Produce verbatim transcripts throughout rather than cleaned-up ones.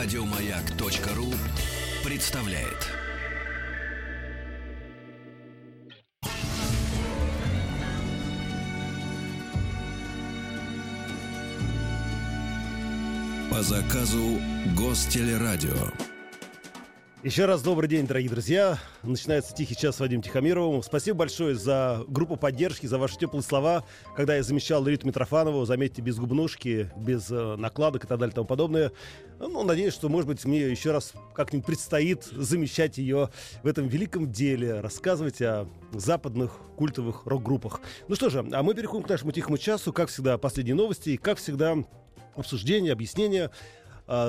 Радиомаяк.ру представляет. По заказу Гостелерадио. Еще раз добрый день, дорогие друзья. Начинается «Тихий час» с Вадим Тихомировым. Спасибо большое за группу поддержки, за ваши теплые слова. Когда я замещал Риту Митрофанову, заметьте, без губнушки, без накладок и так далее и тому подобное. Ну, надеюсь, что, может быть, мне еще раз как-нибудь предстоит замещать ее в этом великом деле. Рассказывать о западных культовых рок-группах. Ну что же, а мы переходим к нашему «Тихому часу». Как всегда, последние новости и, как всегда, обсуждения, объяснения.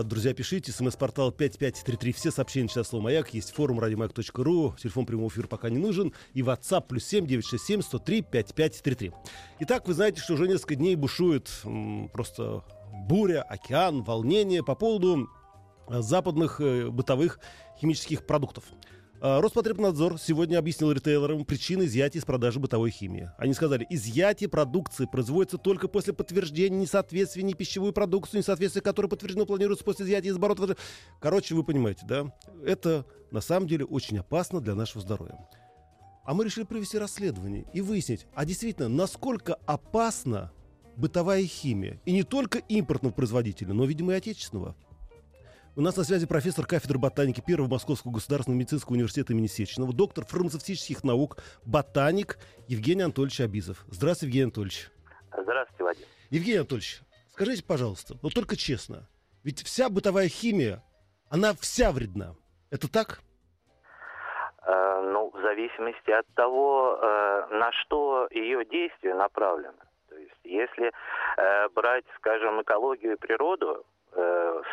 Друзья, пишите. СМС-портал пять пять три три. Все сообщения сейчас слово «Маяк». Есть форум радиомаяк.ру. Телефон прямого эфира пока не нужен. И WhatsApp плюс семь девятьсот шестьдесят семь сто три пятьдесят пять тридцать три. Итак, вы знаете, что уже несколько дней бушует м, просто буря, океан, волнение по поводу западных э, бытовых химических продуктов. Роспотребнадзор сегодня объяснил ритейлерам причины изъятия из продажи бытовой химии. Они сказали, изъятие продукции производится только после подтверждения несоответствия не пищевой продукции, несоответствия которой подтверждено планируется после изъятия из оборота. Короче, вы понимаете, да? Это на самом деле очень опасно для нашего здоровья. А мы решили провести расследование и выяснить, а действительно, насколько опасна бытовая химия. И не только импортного производителя, но, видимо, и отечественного. У нас на связи профессор кафедры ботаники Первого Московского государственного медицинского университета имени Сеченова, доктор фармацевтических наук, ботаник Евгений Анатольевич Абызов. Здравствуйте, Евгений Анатольевич. Здравствуйте, Вадим. Евгений Анатольевич, скажите, пожалуйста, но только честно, ведь вся бытовая химия, она вся вредна. Это так? Э, ну, в зависимости от того, э, на что ее действие направлено. То есть, если э, брать, скажем, экологию и природу,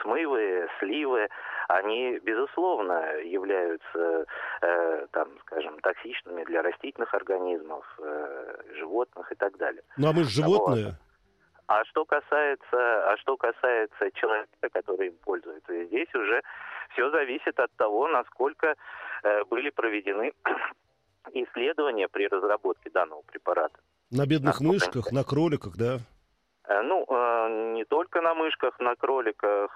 смывы, сливы, они, безусловно, являются, э, там, скажем, токсичными для растительных организмов, э, животных и так далее. Ну, а мы же животные. А что касается, а что касается человека, который им пользуется, здесь уже все зависит от того, насколько э, были проведены исследования при разработке данного препарата. На бедных насколько мышках, на кроликах, да? Ну, не только на мышках, на кроликах,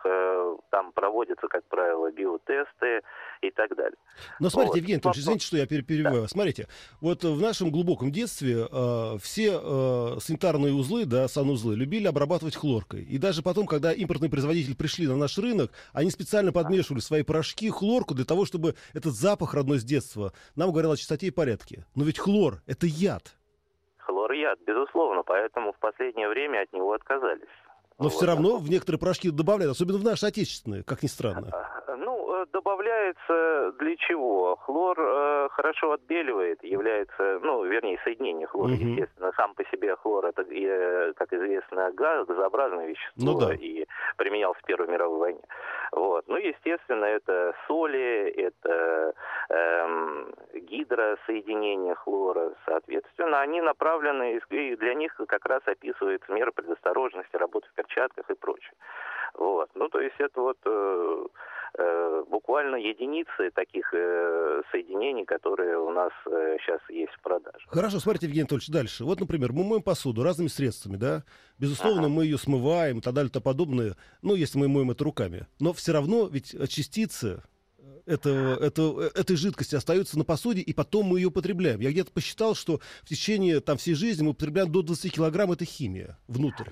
там проводятся, как правило, биотесты и так далее. Но смотрите, вот. Евгений Анатольевич, извините, что я перебиваю. Да. Смотрите, вот в нашем глубоком детстве э, все э, санитарные узлы, да, санузлы, любили обрабатывать хлоркой. И даже потом, когда импортные производители пришли на наш рынок, они специально подмешивали в свои порошки хлорку для того, чтобы этот запах родной с детства нам говорил о чистоте и порядке. Но ведь хлор — это яд. Хлор-яд, безусловно, поэтому в последнее время от него отказались. Но вот. Все равно в некоторые порошки добавляют, особенно в наши отечественные, как ни странно. Ну, добавляется для чего? Хлор э, хорошо отбеливает, является, ну, вернее, соединение хлора, угу. Естественно. Сам по себе хлор, это, э, как известно, газ, газообразное вещество, ну, да. И применялся в Первой мировой войне. Вот. Ну, естественно, это соли, это э, гидросоединение хлора, соответственно, они направлены, и для них как раз описывается меры предосторожности, работы в перчатках и прочее. Вот. Ну, то есть это вот э, э, буквально единицы таких э, соединений, которые у нас э, сейчас есть в продаже. Хорошо, смотрите, Евгений Анатольевич, дальше. Вот, например, мы моем посуду разными средствами, да? Безусловно, ага. Мы ее смываем и так далее, и тому подобное, ну, если мы моем это руками. Но все равно ведь частицы этого, этого, этой жидкости остаются на посуде, и потом мы ее употребляем. Я где-то посчитал, что в течение там, всей жизни мы употребляем до двадцати килограмм этой химии внутрь.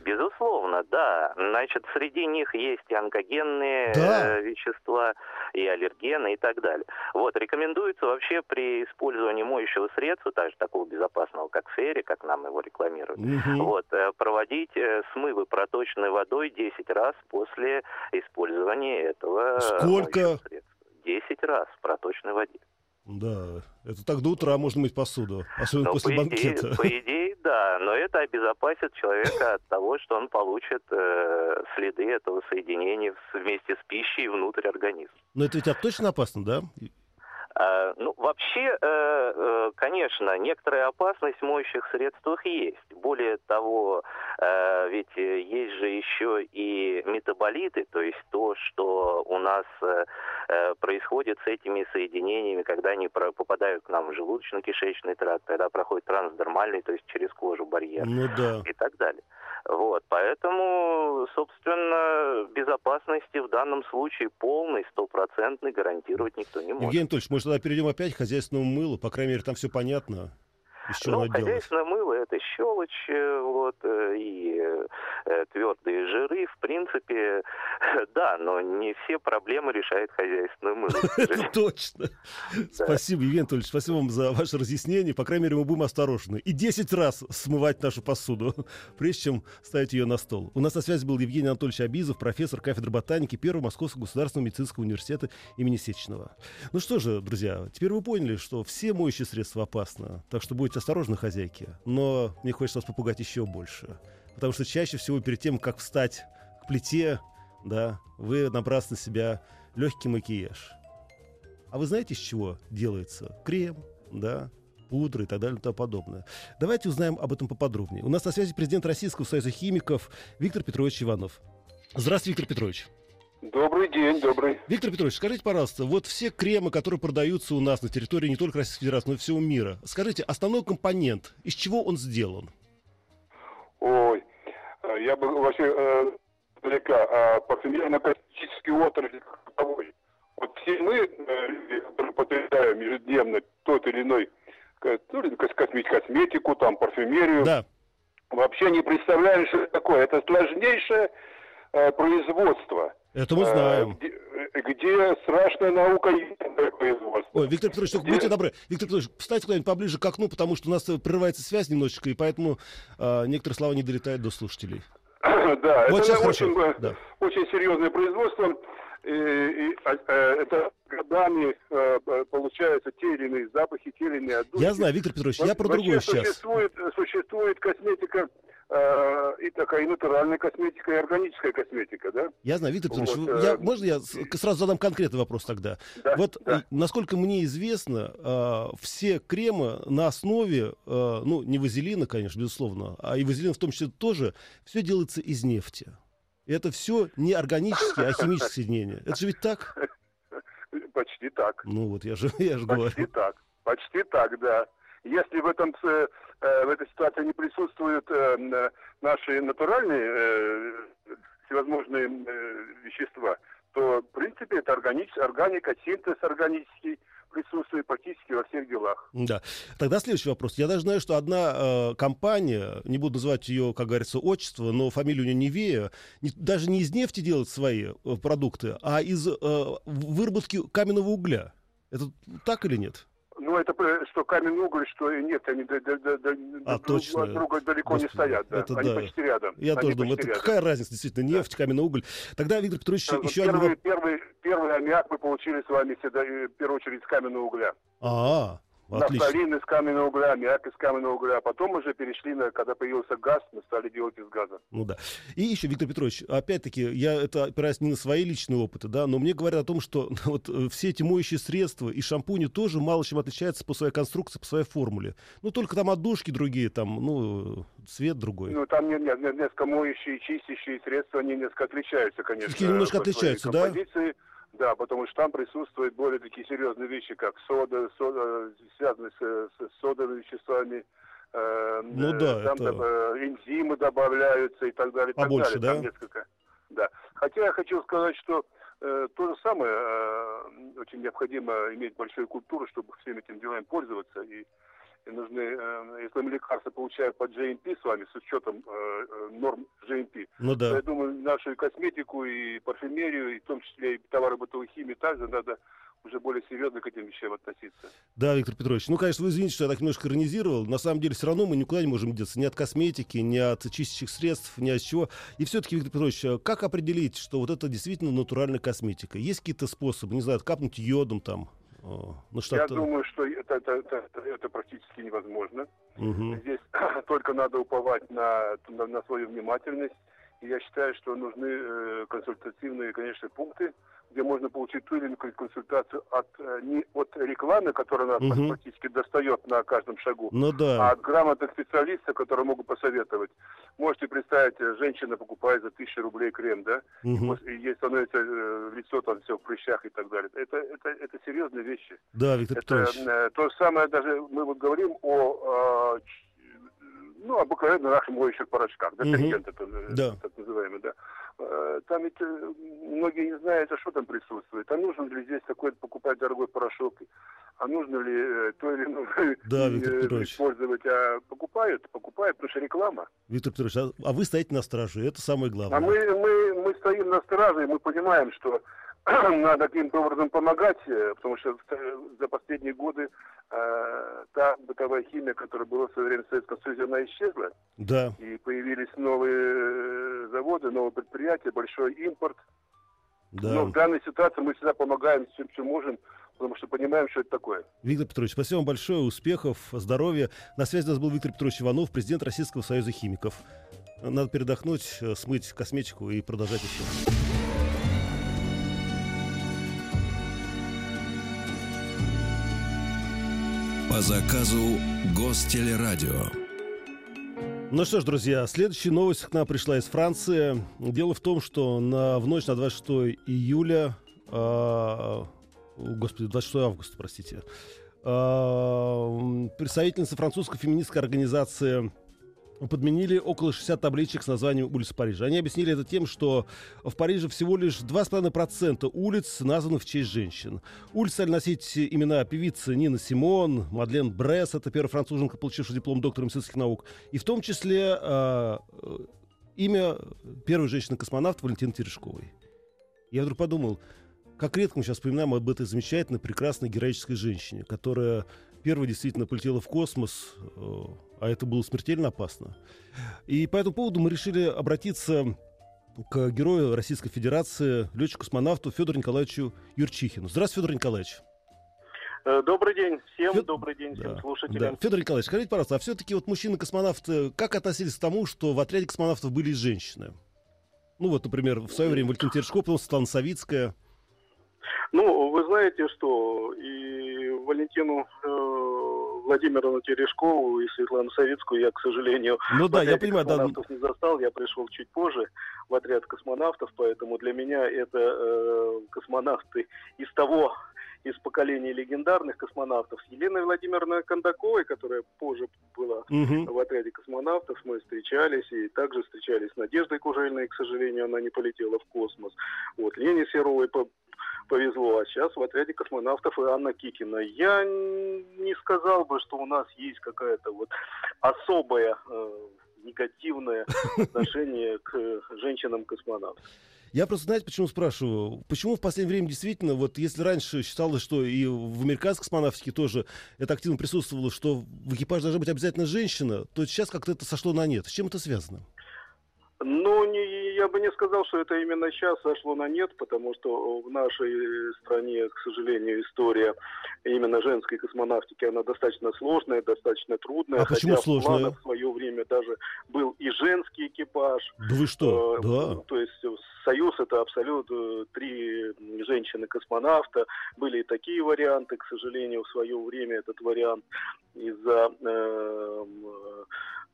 Да, значит, среди них есть и онкогенные да. э, вещества, и аллергены, и так далее. Вот, рекомендуется вообще при использовании моющего средства, также такого безопасного, как Ферри, как нам его рекламируют, угу. вот, э, проводить э, смывы проточной водой десять раз после использования этого Сколько? средства. десять раз в проточной воде. Да, это так до утра можно мыть посуду, особенно но после по банкета. Идее, по идее, да, но это обезопасит человека от того, что он получит э, следы этого соединения вместе с пищей внутрь организма. Но это ведь точно опасно, да? Ну, вообще, конечно, некоторая опасность в моющих средствах есть. Более того, ведь есть же еще и метаболиты, то есть то, что у нас происходит с этими соединениями, когда они попадают к нам в желудочно-кишечный тракт, когда проходит трансдермальный, то есть через кожу барьер, ну, да. и так далее. Вот, поэтому, собственно, безопасности в данном случае полной, стопроцентной гарантировать никто не может. Евгений Анатольевич, мы же тогда перейдем опять к хозяйственному мылу, по крайней мере, там все понятно. Ну, хозяйственное мыло — это щелочь, вот, и э, твердые жиры, в принципе, да, но не все проблемы решает хозяйственное мыло. Это точно. Спасибо, Евгений Анатольевич, спасибо вам за ваше разъяснение. По крайней мере, мы будем осторожны. И десять раз смывать нашу посуду, прежде чем ставить ее на стол. У нас на связи был Евгений Анатольевич Абызов, профессор кафедры ботаники Первого Московского государственного медицинского университета имени Сеченова. Ну что же, друзья, теперь вы поняли, что все моющие средства опасны, так что будете осторожно, хозяйки, но мне хочется вас попугать еще больше. Потому что чаще всего перед тем, как встать к плите, да, вы набрасываете на себя легкий макияж. А вы знаете, из чего делается крем, да, пудры и так далее и тому подобное? Давайте узнаем об этом поподробнее. У нас на связи президент Российского союза химиков Виктор Петрович Иванов. Здравствуйте, Виктор Петрович. Добрый день, добрый. Виктор Петрович, скажите, пожалуйста, вот все кремы, которые продаются у нас на территории не только Российской Федерации, но и всего мира, скажите, основной компонент, из чего он сделан? Ой, я бы вообще э, далека, а парфюмерно-косметический отрасль каковой. Вот все мы, люди, которые потребляем ежедневно тот или иной косметику, там, парфюмерию, да. вообще не представляем, что это такое. Это сложнейшее э, производство. Это мы знаем. Где, где страшная наука и производство. Ой, Виктор Петрович, где... будьте добры. Виктор Петрович, встаньте куда-нибудь поближе к окну, потому что у нас прерывается связь немножечко, и поэтому э, некоторые слова не долетают до слушателей. Да, вот это очень, да. очень серьезное производство. И, и, это годами получаются те или иные запахи, те или иные отдушки. Я знаю, Виктор Петрович, Во- я про другое сейчас. Существует, существует косметика... и такая и натуральная косметика, и органическая косметика, да? Я знаю, Виктор Петрович, вот, я, э... можно я сразу задам конкретный вопрос тогда? Да, вот, да. насколько мне известно, все кремы на основе, ну, не вазелина, конечно, безусловно, а и вазелин в том числе тоже, все делается из нефти. И это все не органические, а химические соединения. Это же ведь так? Почти так. Ну вот, я же говорю. Почти так, почти так, да. Если в этом... в этой ситуации не присутствуют э, наши натуральные э, всевозможные э, вещества, то, в принципе, это органич... органика, синтез органический присутствует практически во всех делах. Да. Тогда следующий вопрос. Я даже знаю, что одна э, компания, не буду называть ее, как говорится, отчество, но фамилию у нее Нивея, не, даже не из нефти делает свои э, продукты, а из э, выработки каменного угля. Это так или нет? Ну, это что каменный уголь, что нет, они да, да, да, а, друг от друга далеко Господи, не стоят. Да. Они да. почти рядом. Я они тоже думаю, это рядом. Какая разница, действительно, нефть, да. каменный уголь. Тогда, Виктор Петрович, да, еще один вопрос. Первый, первый аммиак мы получили с вами, всегда, в первую очередь, из каменного угля. А-а-а. Нафталин из каменного угля, аммиак из каменного угля. Потом уже перешли, на, когда появился газ, мы стали делать из газа. Ну да. И еще, Виктор Петрович, опять-таки, я это опираюсь не на свои личные опыты, да, но мне говорят о том, что вот все эти моющие средства и шампуни тоже мало чем отличаются по своей конструкции, по своей формуле. Ну, только там отдушки другие, там, ну, цвет другой. Ну, там нет, нет, нет, несколько моющие, чистящие средства, они несколько отличаются, конечно. Такие немножко отличаются, да? Да, потому что там присутствуют более такие серьезные вещи, как сода, сода связанные с, с содовыми веществами, э, ну, да, там это... доб- энзимы добавляются и так далее. Побольше, так далее. Да? Там несколько. Да. Хотя я хочу сказать, что э, то же самое, э, очень необходимо иметь большую культуру, чтобы всем этим делами пользоваться. И, и нужны, э, если мы лекарства получаем по джи эм пи с вами, с учетом э, норм джи эм пи, ну, да. то, я думаю, нашу косметику и парфюмерию, и в том числе и товары бытовой химии, также надо уже более серьезно к этим вещам относиться. Да, Виктор Петрович, ну, конечно, вы извините, что я так немножко иронизировал. На самом деле, все равно мы никуда не можем деться. Ни от косметики, ни от чистящих средств, ни от чего. И все-таки, Виктор Петрович, как определить, что вот это действительно натуральная косметика? Есть какие-то способы, не знаю, капнуть йодом там? Ну, что-то... Я думаю, что это, это, это, это практически невозможно. Угу. Здесь только надо уповать на, на, на свою внимательность И я считаю, что нужны консультативные, конечно, пункты, где можно получить ту или иную консультацию от, не от рекламы, которая нас угу. практически достает на каждом шагу, ну, да. а от грамотных специалистов, которые могут посоветовать. Можете представить, женщина покупает за тысячу рублей крем, да, угу. и ей становится в лицо там все в прыщах и так далее. Это, это, это серьезные вещи. Да, Виктор Петрович. Это, то же самое, даже мы вот говорим о... Ну, обыкновенно наших моющих порошках, детергент, угу. это, да. так называемый, да. Там ведь многие не знают, а что там присутствует. А нужно ли здесь такой покупать дорогой порошок? А нужно ли то или иное да, использовать? А покупают, покупают, потому что реклама. Виктор Петрович, а, а вы стоите на страже, это самое главное. А мы, мы, мы стоим на страже, и мы понимаем, что надо каким-то образом помогать, потому что за последние годы э, та бытовая химия, которая была в свое время в Советском Союзе, она исчезла. Да. И появились новые заводы, новые предприятия, большой импорт. Да. Но в данной ситуации мы всегда помогаем всем, чем можем, потому что понимаем, что это такое. Виктор Петрович, спасибо вам большое, успехов, здоровья. На связи у нас был Виктор Петрович Иванов, президент Российского союза химиков. Надо передохнуть, смыть косметику и продолжать еще. По заказу Гостелерадио. Ну что ж, друзья, следующая новость к нам пришла из Франции. Дело в том, что на, в ночь на двадцать шестое июля... Э, господи, двадцать шестое августа, простите. Э, представительницы французской феминистской организации подменили около шестидесяти табличек с названием улиц Парижа. Они объяснили это тем, что в Париже всего лишь два с половиной процента улиц названы в честь женщин. Улицы стали носить имена певицы Нина Симон, Мадлен Брес, это первая француженка, получившая диплом доктора медицинских наук, и в том числе э, имя первой женщины-космонавта Валентины Терешковой. Я вдруг подумал, как редко мы сейчас вспоминаем об этой замечательной, прекрасной, героической женщине, которая первая действительно полетела в космос, э, а это было смертельно опасно. И по этому поводу мы решили обратиться к герою Российской Федерации, летчику-космонавту Федору Николаевичу Юрчихину. Здравствуйте, Федор Николаевич. Добрый день всем, Фед... добрый день всем да, слушателям. Да. Федор Николаевич, скажите, пожалуйста, а все-таки вот мужчины-космонавты как относились к тому, что в отряде космонавтов были и женщины? Ну вот, например, в свое время Валентина Терешкова, потом Светлана Савицкая. Ну, вы знаете, что и Валентину э, Владимировну Терешкову, и Светлану Савицкую я, к сожалению, ну, да, в отряд космонавтов да. не застал. Я пришел чуть позже в отряд космонавтов, поэтому для меня это э, космонавты из того, из поколения легендарных космонавтов. Еленой Владимировной Кондаковой, которая позже была угу. в отряде космонавтов, мы встречались, и также встречались с Надеждой Кужельной, к сожалению, она не полетела в космос. Вот, Лене Серовой по повезло, а сейчас в отряде космонавтов и Анна Кикина. Я не сказал бы, что у нас есть какая-то вот особая э, негативное отношение к женщинам-космонавтам. Я просто, знаете, почему спрашиваю? Почему в последнее время действительно, вот если раньше считалось, что и в американской космонавтике тоже это активно присутствовало, что в экипаже должна быть обязательно женщина, то сейчас как-то это сошло на нет. С чем это связано? Ну, не, я бы не сказал, что это именно сейчас сошло на нет, потому что в нашей стране, к сожалению, история именно женской космонавтики, она достаточно сложная, достаточно трудная. А почему сложная? Хотя в планах в свое время даже был и женский экипаж. Да вы что? Э, да. То есть союз это абсолютно три женщины-космонавта. Были и такие варианты, к сожалению, в свое время этот вариант из-за... Э,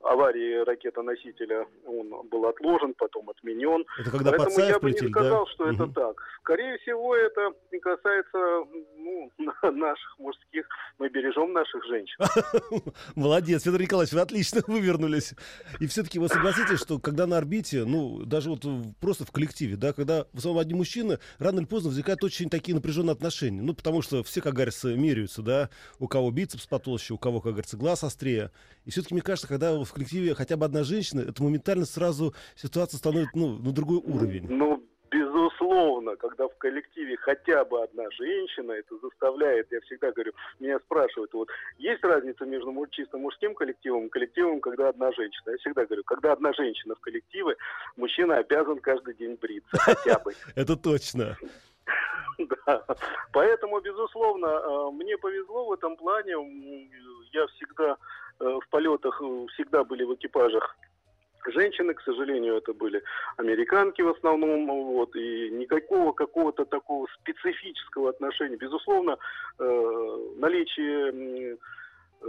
аварии ракетоносителя он был отложен, потом отменен. Это когда поэтому я бы не сказал, да? что это угу. так. Скорее всего, это не касается ну, наших мужских. Мы бережем наших женщин. Молодец, Федор Николаевич, вы отлично вывернулись. И все-таки вы согласитесь, что когда на орбите, ну, даже вот просто в коллективе, да, когда в основном одни мужчины, рано или поздно возникают очень такие напряженные отношения. Ну, потому что все, как говорится, меряются, да, у кого бицепс потолще, у кого, как говорится, глаз острее. И все-таки, мне кажется, когда в коллективе хотя бы одна женщина, это моментально сразу ситуация становится ну, на другой уровень. Ну, безусловно, когда в коллективе хотя бы одна женщина, это заставляет, я всегда говорю, меня спрашивают, вот есть разница между чисто мужским коллективом и коллективом, когда одна женщина? Я всегда говорю, когда одна женщина в коллективе, мужчина обязан каждый день бриться хотя бы. Это точно. Да, поэтому, безусловно, мне повезло в этом плане, я всегда... в полетах всегда были в экипажах Женщины, к сожалению, это были американки в основном, вот, и никакого какого-то такого специфического отношения. Безусловно, э, наличие э,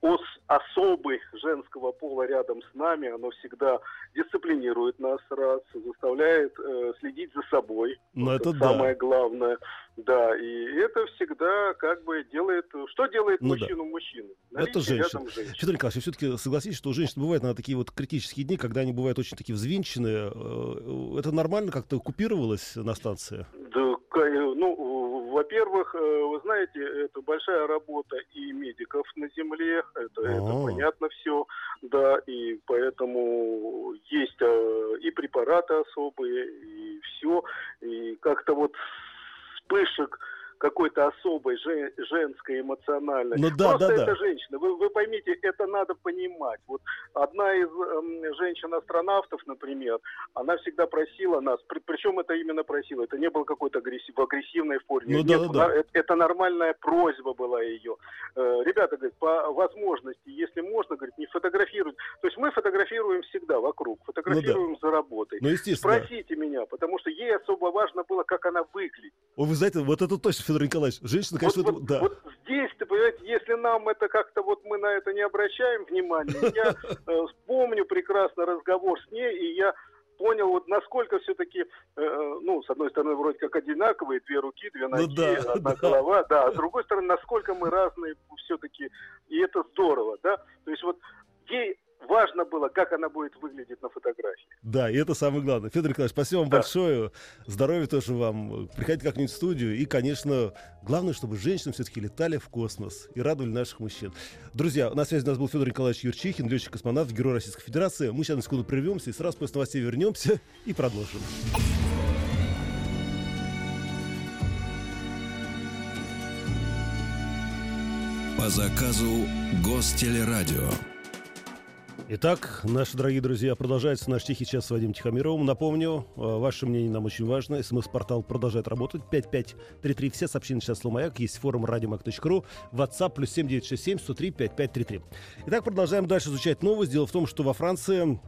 ос, особы женского пола рядом с нами, оно всегда дисциплинирует нас раз, заставляет э, следить за собой. Но это, это да. Самое главное. Да, и это всегда как бы делает... Что делает ну мужчину да. мужчиной? Это женщина. Федор Николаевич, все-таки согласитесь, что у женщин бывают на такие вот критические дни, когда они бывают очень такие взвинченные. Это нормально как-то купировалось на станции? Да, ну, во-первых, вы знаете, это большая работа и медиков на земле, это, это понятно все, да, и поэтому есть и препараты особые, и все, и как-то вот... вспышек какой-то особой жен, женской эмоциональной. Ну, да, Просто да, это да. женщина. Вы, вы поймите, это надо понимать. Вот одна из э, женщин-астронавтов, например, она всегда просила нас, при, причем это именно просила, это не было какой-то агрессив, в агрессивной форме. Ну, Нет, да, да. Она, это, это нормальная просьба была ее. Э, ребята, говорит, по возможности, если можно, говорит, не фотографируйте. То есть мы фотографируем всегда вокруг, фотографируем ну, да. за работой. Ну, Спросите меня, потому что ей особо важно было, как она выглядит. О, вы знаете, вот это точно, Федор Николаевич, женщина, конечно, вот, это... вот, да. вот здесь-то, понимаете, если нам это как-то, вот мы на это не обращаем внимания, я э, помню прекрасно разговор с ней, и я понял, вот насколько все-таки, э, ну, с одной стороны, вроде как одинаковые, две руки, две ноги, ну, да, одна да. голова, да, а с другой стороны, насколько мы разные все-таки, и это здорово, да, то есть вот ей... важно было, как она будет выглядеть на фотографии. Да, и это самое главное. Федор Николаевич, спасибо вам да. большое. Здоровья тоже вам. Приходите как-нибудь в студию. И, конечно, главное, чтобы женщины все-таки летали в космос и радовали наших мужчин. Друзья, на связи у нас был Федор Николаевич Юрчихин, летчик-космонавт, герой Российской Федерации. Мы сейчас на секунду прервемся и сразу после новостей вернемся и продолжим. По заказу Гостелерадио. Итак, наши дорогие друзья, продолжается наш «Тихий час» с Вадимом Тихомировым. Напомню, ваше мнение нам очень важно. СМС-портал продолжает работать. пять пять три три. Все сообщения сейчас слово «Маяк». Есть форум радиомаяк точка ру. WhatsApp плюс семь девять шесть семь сто три пятьдесят пять тридцать три. Итак, продолжаем дальше изучать новость. Дело в том, что во Франции...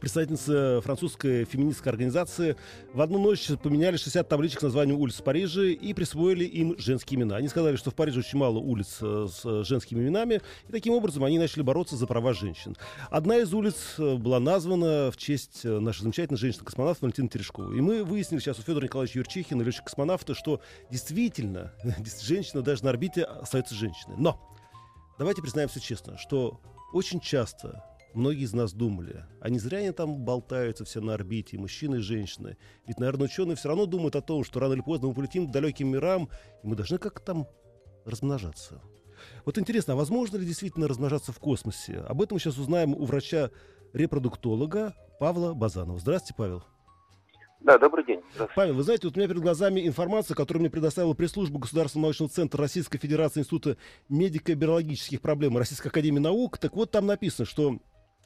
Представительница французской феминистской организации в одну ночь поменяли шестьдесят табличек с названием улиц Парижа и присвоили им женские имена. Они сказали, что в Париже очень мало улиц с женскими именами, и таким образом они начали бороться за права женщин. Одна из улиц была названа в честь нашей замечательной женщины-космонавта Валентины Терешковой. И мы выяснили сейчас у Федора Николаевича Юрчихина, летчика-космонавта, что действительно женщина даже на орбите остается женщиной. Но давайте признаемся честно, что очень часто... Многие из нас думали, а не зря они там болтаются все на орбите, и мужчины, и женщины. Ведь, наверное, ученые все равно думают о том, что рано или поздно мы полетим к далеким мирам, и мы должны как-то там размножаться. Вот интересно, а возможно ли действительно размножаться в космосе? Об этом мы сейчас узнаем у врача-репродуктолога Павла Базанова. Здравствуйте, Павел. Да, добрый день. Павел, вы знаете, вот у меня перед глазами информация, которую мне предоставила пресс-служба Государственного научного центра Российской Федерации Института медико-биологических проблем Российской Академии Наук. Так вот, там написано, что...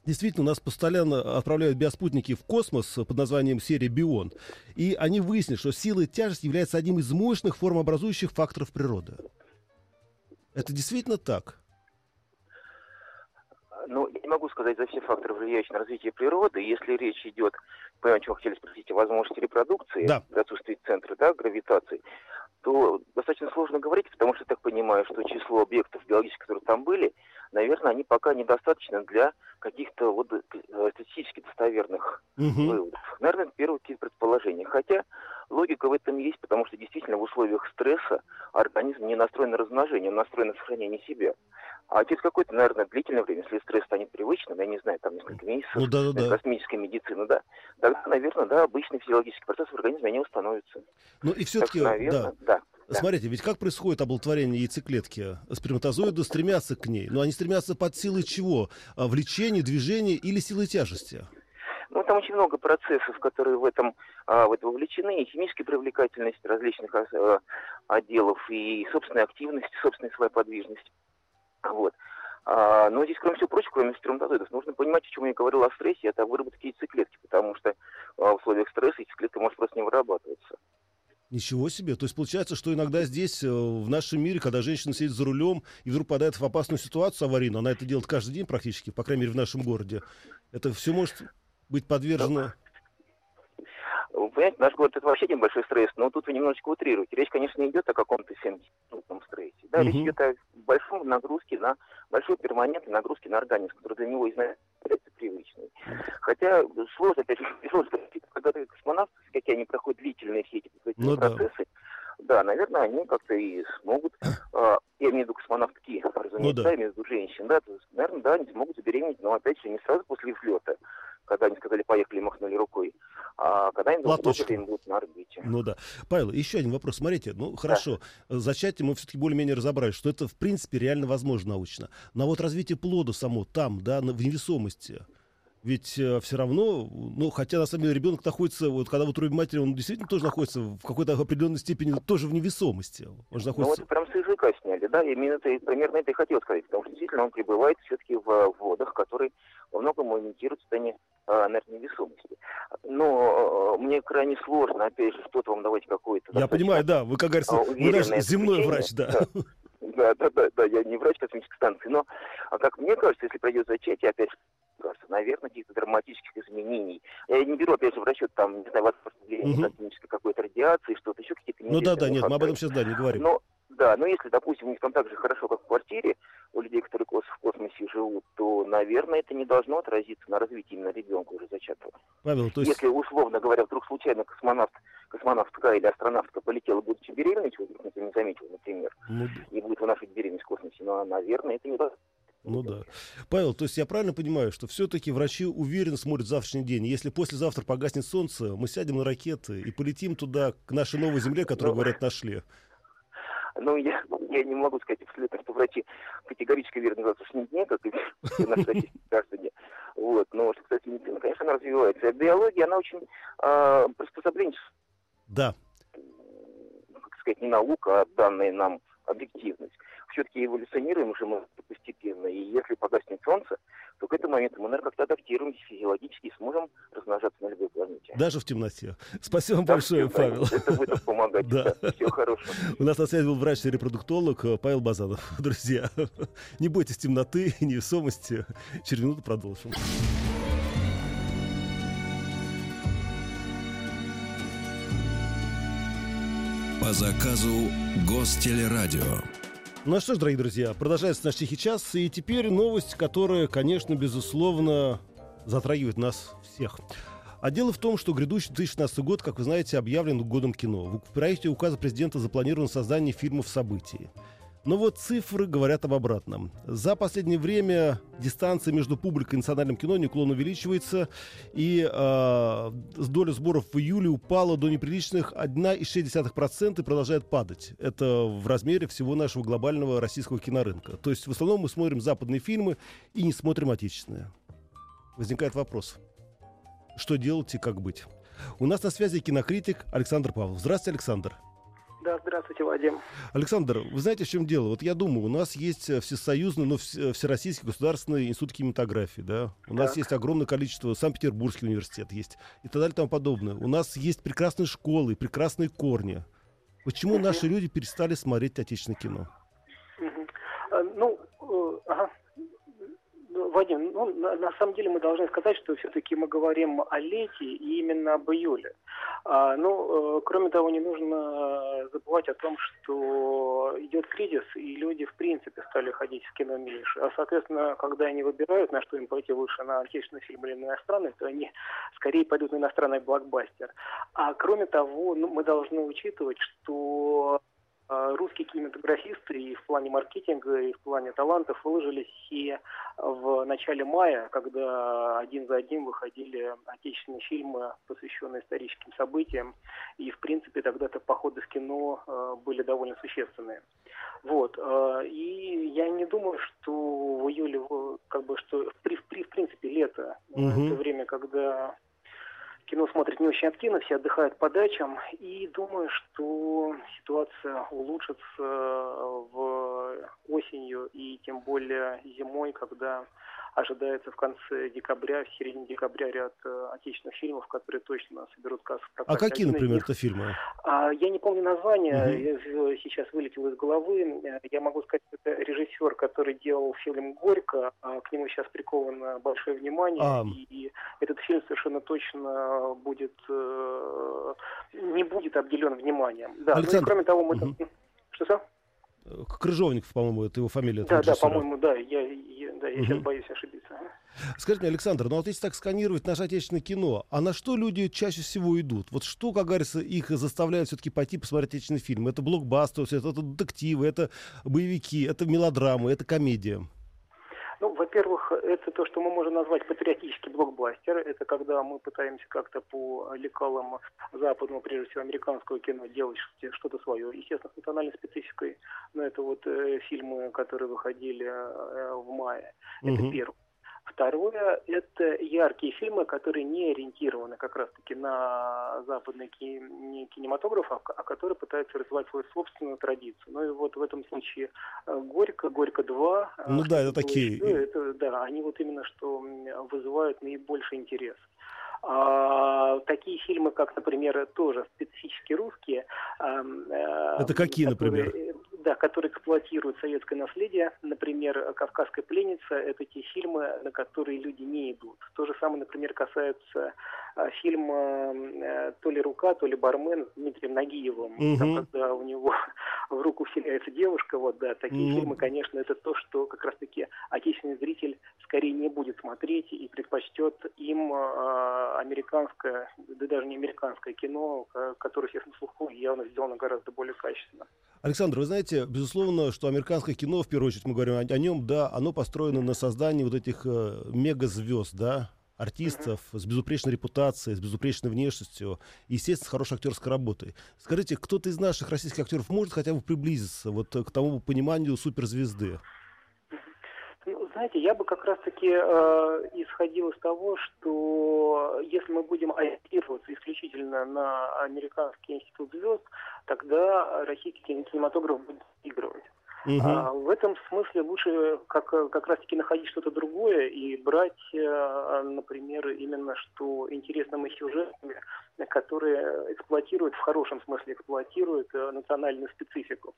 Действительно, нас постоянно отправляют биоспутники в космос под названием серия «Бион». И они выяснили, что сила и тяжесть является одним из мощных формообразующих факторов природы. Это действительно так? Ну, я не могу сказать за все факторы, влияющие на развитие природы. Если речь идет, понимаете, о чем хотели спросить, о возможности репродукции, да. при отсутствии центра, да, гравитации, то достаточно сложно говорить, потому что я так понимаю, что число объектов биологических, которые там были, наверное, они пока недостаточно для каких-то вот статистически достоверных угу. выводов. Наверное, первые какие-то предположения. Хотя логика в этом есть, потому что действительно в условиях стресса организм не настроен на размножение, он настроен на сохранение себя. А через какое-то, наверное, длительное время, если стресс станет привычным, я не знаю, там несколько месяцев, ну, да, да, космическая да. медицина, да, тогда, наверное, да, обычный физиологический процесс в организме не установится. Ну и все-таки, так, наверное, да. да. Да. Смотрите, ведь как происходит оплодотворение яйцеклетки? Сперматозоиды стремятся к ней, но они стремятся под силой чего? Влечения, движения или силы тяжести? Ну, там очень много процессов, которые в этом, а, в это вовлечены, и химическая привлекательность различных а, отделов, и собственная активность, собственная своя подвижность. Вот. А, но здесь, кроме всего прочего, кроме сперматозоидов, нужно понимать, о чем я говорил о стрессе, это о выработке яйцеклетки, потому что а, в условиях стресса яйцеклетка может просто не вырабатываться. Ничего себе. То есть получается, что иногда здесь, в нашем мире, когда женщина сидит за рулем и вдруг попадает в опасную ситуацию аварийную, она это делает каждый день практически, по крайней мере, в нашем городе, это все может быть подвержено... Вы понимаете, наш город — это вообще небольшой стресс, но тут вы немножечко утрируете. Речь, конечно, идет о каком-то семидесятиминутном стрессе. Да, речь идет о большой нагрузке, на большой перманентной нагрузке на организм, который для него изначально привычный. Хотя сложно, опять же, когда ты космонавты, какие они проходят длительные все эти ну, процессы, да. да, наверное, они как-то и смогут, я имею в виду космонавтки, разумеется, я имею в виду женщин, да, наверное, да, они смогут забеременеть, но опять же не сразу после взлета, когда они сказали «поехали», махнули рукой, а когда им будут на орбите. Ну да. Павел, еще один вопрос. Смотрите, ну хорошо, да. зачатие мы все-таки более-менее разобрались, что это в принципе реально возможно научно. Но вот развитие плода само там, да, в невесомости, ведь э, все равно, ну хотя на самом деле ребенок находится, вот когда в утробе матери, он действительно тоже находится в какой-то определенной степени тоже в невесомости. Он же находится... Ну вот прям с языка сняли, да, именно это, примерно это и хотел сказать, потому что действительно он пребывает все-таки в водах, которые во многом ориентируются в состоянии невесомости. Но э, мне крайне сложно, опять же, что-то вам давать какое-то... Я понимаю, да, вы, как говорится, вы наш земной врач, да. да. Да, да, да, да, я не врач космической станции, но, как мне кажется, если пройдет зачатие, опять же, кажется, наверное, каких-то драматических изменений. Я не беру, опять же, в расчет, там, не знаю, возможно, какой-то радиации, что-то еще, какие-то... Ну да, да, нет, факторы. Мы об этом сейчас, да, не говорим. Но, да, но если, допустим, у них там так же хорошо, как в квартире, у людей, которые в космосе живут, то, наверное, это не должно отразиться на развитии именно ребенка уже зачатого. Павел, то есть... Если, условно говоря, вдруг случайно космонавт, космонавтка или астронавтка полетела, будучи беременной, чего никто не заметил, например, ну... и будет вынашивать беременность в космосе, но, наверное, это не должно. Ну да. Павел, то есть я правильно понимаю, что все-таки врачи уверенно смотрят завтрашний день. Если послезавтра погаснет солнце, мы сядем на ракеты и полетим туда, к нашей новой Земле, которую, ну, говорят, нашли. Ну, я, я не могу сказать абсолютно, что врачи категорически верны в завтрашнем дне, как и наши статистики каждый день. Вот. Но, кстати, медицина, конечно, она развивается. Биология, она очень э, приспособленческая. Да. Как сказать, не наука, а данные нам объективность. Все-таки эволюционируем уже мы постепенно, и если погаснет солнце, то к этому моменту мы, наверное, как-то адаптируемся физиологически и сможем размножаться на любой планете. Даже в темноте. Спасибо вам да, большое, Павел. Это будет помогать. Да. Да. Всего хорошего. У нас на связи был врач-репродуктолог Павел Базанов. Друзья, не бойтесь темноты и невесомости. Через минуту продолжим. По заказу Гостелерадио. Ну что ж, дорогие друзья, продолжается наш тихий час. И теперь новость, которая, конечно, безусловно, затрагивает нас всех. А дело в том, что грядущий две тысячи шестнадцатый год, как вы знаете, объявлен годом кино. В проекте указа президента запланировано создание фильмов событий. Но вот цифры говорят об обратном. За последнее время дистанция между публикой и национальным кино неуклонно увеличивается, и э, доля сборов в июле упала до неприличных одна целая шесть десятых процента и продолжает падать. Это в размере всего нашего глобального российского кинорынка. То есть в основном мы смотрим западные фильмы и не смотрим отечественные. Возникает вопрос. Что делать и как быть? У нас на связи кинокритик Александр Павлов. Здравствуйте, Александр. Да, здравствуйте, Вадим. Александр, вы знаете, в чем дело? Вот я думаю, у нас есть всесоюзный, но всероссийский государственный институт кинематографии, да? У так. нас есть огромное количество, Санкт-Петербургский университет есть и так далее и тому подобное. У нас есть прекрасные школы, прекрасные корни. Почему угу. наши люди перестали смотреть отечественное кино? Угу. А, ну, э, ага. Вадим, ну, на, на самом деле мы должны сказать, что все-таки мы говорим о лете и именно об июле. А, ну, э, кроме того, не нужно забывать о том, что идет кризис, и люди, в принципе, стали ходить в кино меньше. А, соответственно, когда они выбирают, на что им пойти лучше, на отечественный фильм или на иностранный, то они скорее пойдут на иностранный блокбастер. А, кроме того, ну, мы должны учитывать, что... Русские кинематографисты и в плане маркетинга, и в плане талантов выложились все в начале мая, когда один за одним выходили отечественные фильмы, посвященные историческим событиям. И, в принципе, тогда-то походы в кино были довольно существенные. Вот. И я не думаю, что в июле, как бы, что в, в, в принципе, лето, угу. это время, когда... Кино смотрят не очень активно, все отдыхают по дачам, и думаю, что ситуация улучшится в осенью и тем более зимой, когда ожидается в конце декабря, в середине декабря ряд э, отечественных фильмов, которые точно соберут кассу. А какие, например-то фильмы? А, я не помню название, угу. я сейчас вылетел из головы. Я могу сказать, это режиссер, который делал фильм «Горько», а к нему сейчас приковано большое внимание, а... и, и этот фильм совершенно точно будет э, не будет обделен вниманием. Да, Александр... ну, кроме того, мы... Угу. Там... Что-что? Крыжовников, по-моему, это его фамилия. Да, да, по-моему, да. Я, я, да, я угу. сейчас боюсь ошибиться. Скажите мне, Александр, ну вот если так сканировать наше отечественное кино, а на что люди чаще всего идут? Вот что, как говорится, их заставляет все-таки пойти посмотреть отечественный фильм? Это блокбастеры, это, это детективы, это боевики, это мелодрамы, это комедия. Ну, во-первых, это то, что мы можем назвать патриотический блокбастер. Это когда мы пытаемся как-то по лекалам западного, прежде всего, американского кино делать что-то свое. Естественно, с национальной спецификой. Но это вот э, фильмы, которые выходили э, в мае. Это [S2] Угу. [S1] Первое. Второе, это яркие фильмы, которые не ориентированы как раз-таки на западный кинематограф, а которые пытаются развивать свою собственную традицию. Ну и вот в этом случае «Горько», «Горько два». Ну да, это такие. Это, да, они вот именно что вызывают наибольший интерес. А, такие фильмы, как, например, тоже специфически русские. Это какие, которые, например? Да, которые эксплуатируют советское наследие. Например, «Кавказская пленница» — это те фильмы, на которые люди не идут. То же самое, например, касается фильма «То ли рука, то ли бармен» с Дмитрием Нагиевым. Угу. Там, когда у него в руку вселяется девушка, вот, да, такие угу. фильмы, конечно, это то, что как раз-таки отечественный зритель скорее не будет смотреть и предпочтет им американское, да даже не американское кино, которое всех на слуху явно сделано гораздо более качественно. Александр, вы знаете, безусловно, что американское кино, в первую очередь мы говорим о, о нем, да, оно построено на создании вот этих э, мегазвезд, да, артистов mm-hmm. с безупречной репутацией, с безупречной внешностью, и, естественно, с хорошей актерской работой. Скажите, кто-то из наших российских актеров может хотя бы приблизиться вот к тому пониманию суперзвезды? Знаете, я бы как раз-таки э, исходил из того, что если мы будем ориентироваться исключительно на американский институт звезд, тогда российский кинематограф будет играть. Угу. А в этом смысле лучше как, как раз-таки находить что-то другое и брать, например, именно что интересными сюжетами, которые эксплуатируют, в хорошем смысле эксплуатируют национальную специфику.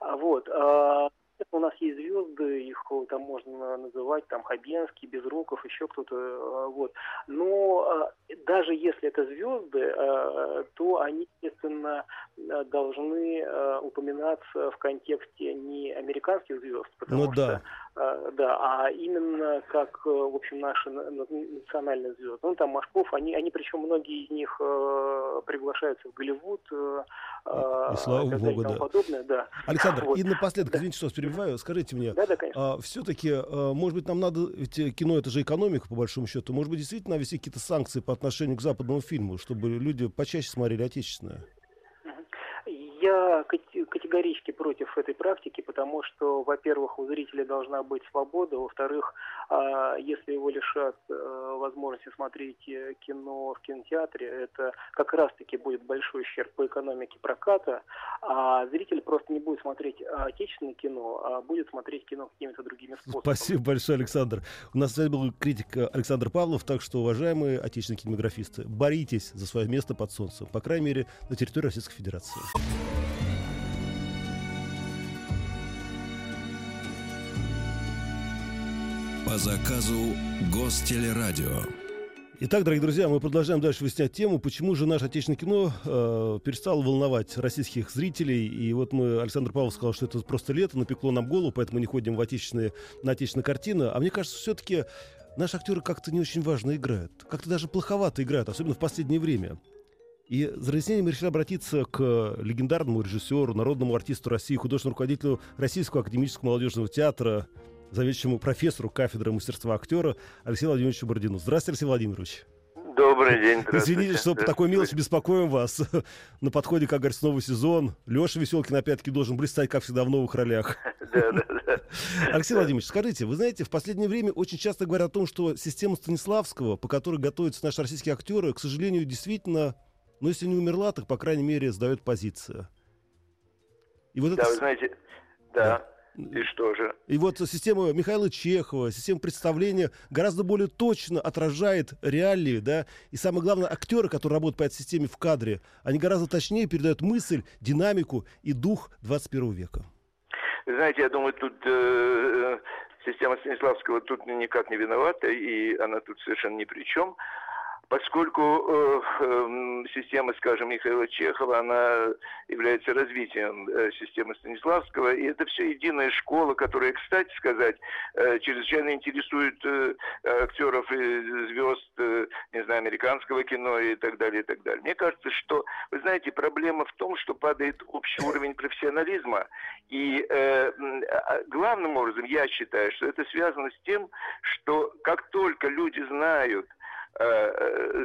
Вот. У нас есть звезды, их там можно называть, там Хабенский, Безруков, еще кто-то, вот. Но даже если это звезды, то они, естественно, должны упоминаться в контексте не американских звезд, потому ну, что, да. да, а именно как, в общем, наши национальные звезды. Ну, там Машков, они, они, причем многие из них приглашаются в Голливуд, и слава богу, да. Подобное, да. Александр, вот. И напоследок, да. извините, что перебиваю, скажите мне, да, да, а, все-таки, а, может быть, нам надо, ведь кино это же экономика, по большому счету, может быть, действительно ввести какие-то санкции по отношению к западному фильму, чтобы люди почаще смотрели отечественное? Я категорически против этой практики, потому что, во-первых, у зрителя должна быть свобода, во-вторых, если его лишат возможности смотреть кино в кинотеатре, это как раз-таки будет большой ущерб по экономике проката, а зритель просто не будет смотреть отечественное кино, а будет смотреть кино какими-то другими способами. Спасибо большое, Александр. У нас сегодня был критик Александр Павлов, так что, уважаемые отечественные кинематографисты, боритесь за свое место под солнцем, по крайней мере, на территории Российской Федерации. По заказу Гостелерадио. Итак, дорогие друзья, мы продолжаем дальше выяснять тему, почему же наше отечественное кино э, перестало волновать российских зрителей. И вот мы, Александр Павлов сказал, что это просто лето, напекло нам голову, поэтому не ходим в отечественные, на отечественные картины. А мне кажется, все-таки наши актеры как-то не очень важно играют. Как-то даже плоховато играют, особенно в последнее время. И за разъяснением мы решили обратиться к легендарному режиссеру, народному артисту России, художественному руководителю Российского академического молодежного театра, заведующему профессору кафедры мастерства актера Алексею Владимировичу Бородину. Здравствуйте, Алексей Владимирович. Добрый день. Извините, что по такой мелочи беспокоим вас. На подходе, как говорится, новый сезон. Леша Веселкин опять-таки должен блистать, как всегда, в новых ролях. Да, да, да. Алексей Владимирович, скажите, вы знаете, в последнее время очень часто говорят о том, что система Станиславского, по которой готовятся наши российские актеры, к сожалению, действительно, ну, если не умерла, так, по крайней мере, сдает позицию. И вот да, это... вы знаете, да... да. И что же? И вот система Михаила Чехова, система представления гораздо более точно отражает реалии, да, и самое главное, актеры, которые работают по этой системе в кадре, они гораздо точнее передают мысль, динамику и дух двадцать первого века. Знаете, я думаю, тут э, система Станиславского тут никак не виновата, и она тут совершенно ни при чем, поскольку э, э, система, скажем, Михаила Чехова, она является развитием э, системы Станиславского, и это все единая школа, которая, кстати сказать, э, чрезвычайно интересует э, актеров и звезд, э, не знаю, американского кино и так далее, и так далее. Мне кажется, что, вы знаете, проблема в том, что падает общий уровень профессионализма, и э, главным образом я считаю, что это связано с тем, что как только люди знают,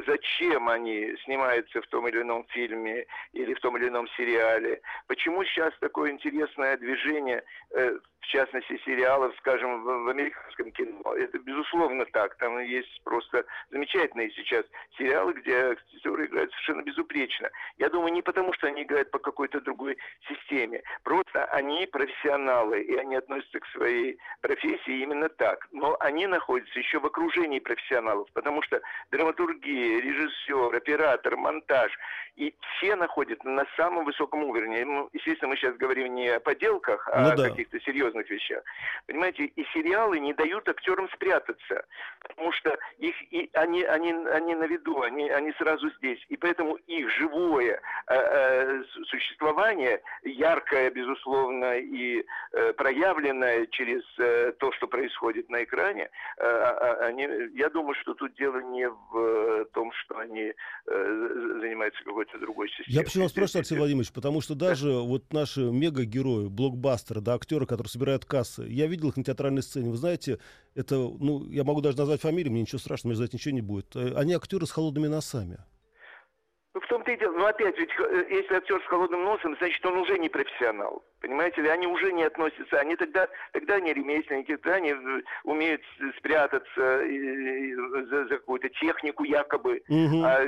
зачем они снимаются в том или ином фильме или в том или ином сериале. Почему сейчас такое интересное движение, в частности, сериалов, скажем, в американском кино? Это безусловно так. Там есть просто замечательные сейчас сериалы, где актеры играют совершенно безупречно. Я думаю, не потому, что они играют по какой-то другой системе. Просто они профессионалы, и они относятся к своей профессии именно так. Но они находятся еще в окружении профессионалов, потому что драматургия, режиссер, оператор, монтаж. И все находятся на самом высоком уровне. Ну, естественно, мы сейчас говорим не о поделках, а ну, да. о каких-то серьезных вещах. Понимаете, и сериалы не дают актерам спрятаться, потому что их, и они, они, они на виду, они, они сразу здесь. И поэтому их живое э, э, существование, яркое, безусловно, и э, проявленное через э, то, что происходит на экране, э, они, я думаю, что тут дело не в том, что они э, занимаются какой-то другой системой. Я почему вас спрашиваю, Алексей Владимирович, потому что даже вот наши мега-герои, блокбастеры, да, актеры, которые собирают кассы, я видел их на театральной сцене, вы знаете, это, ну, я могу даже назвать фамилию, мне ничего страшного, мне за это ничего не будет. Они актеры с холодными носами. Ну, в том-то и дело, ну, опять, ведь, если актер с холодным носом, значит, он уже не профессионал. Понимаете ли, они уже не относятся, они тогда, тогда они ремесленники, тогда они умеют спрятаться за, за какую-то технику якобы. Угу. А,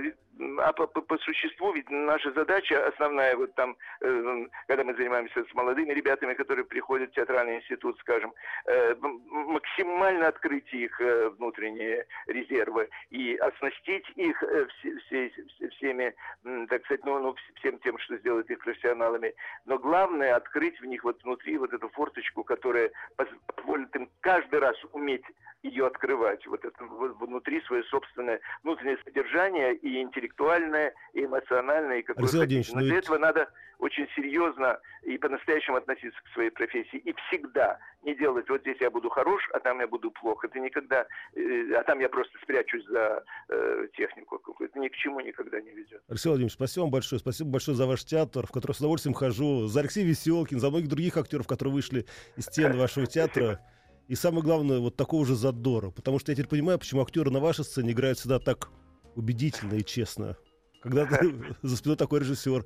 а по, по, по существу, ведь наша задача основная, вот там, э, когда мы занимаемся с молодыми ребятами, которые приходят в театральный институт, скажем, э, максимально открыть их э, внутренние резервы и оснастить их э, все, все, всеми, э, так сказать, ну, ну, всем тем, что сделает их профессионалами. Но главное открыть в них вот внутри вот эту форточку, которая позволит им каждый раз уметь ее открывать. Вот это внутри свое собственное внутреннее содержание и интеллектуальное, и эмоциональное. И какое хотите. Денис, но для ведь... этого надо очень серьезно и по-настоящему относиться к своей профессии. И всегда не делать, вот здесь я буду хорош, а там я буду плохо. Это никогда, э, а там я просто спрячусь за э, технику какую-то. Ни к чему никогда не ведет. Алексей Владимирович, спасибо вам большое. Спасибо большое за ваш театр, в который с удовольствием хожу. За Алексея Веселкина, за многих других актеров, которые вышли из стен вашего театра. И самое главное, вот такого же задора. Потому что я теперь понимаю, почему актеры на вашей сцене играют всегда так убедительно и честно. Когда ты за спиной такой режиссер,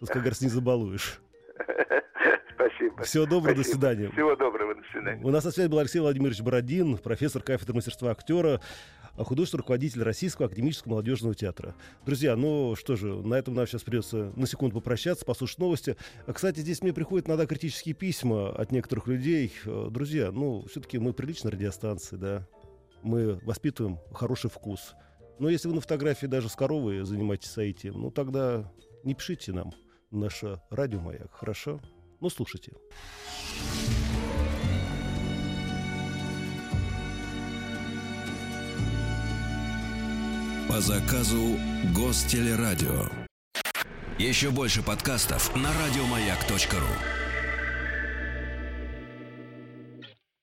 тут, как говорится, не забалуешь. Спасибо. Всего доброго, спасибо. До свидания. Всего доброго, до свидания. У нас на связи был Алексей Владимирович Бородин, профессор кафедры мастерства актера, художественный руководитель Российского академического молодежного театра. Друзья, ну что же, на этом нам сейчас придется на секунду попрощаться, послушать новости. Кстати, здесь мне приходят иногда критические письма от некоторых людей. Друзья, ну все-таки мы приличная радиостанция, да. Мы воспитываем хороший вкус. Но если вы на фотографии даже с коровой занимаетесь этим, ну тогда не пишите нам. Наша радио «Маяк», хорошо? Ну, слушайте. По заказу Гостелерадио. Еще больше подкастов на радиомаяк точка ру.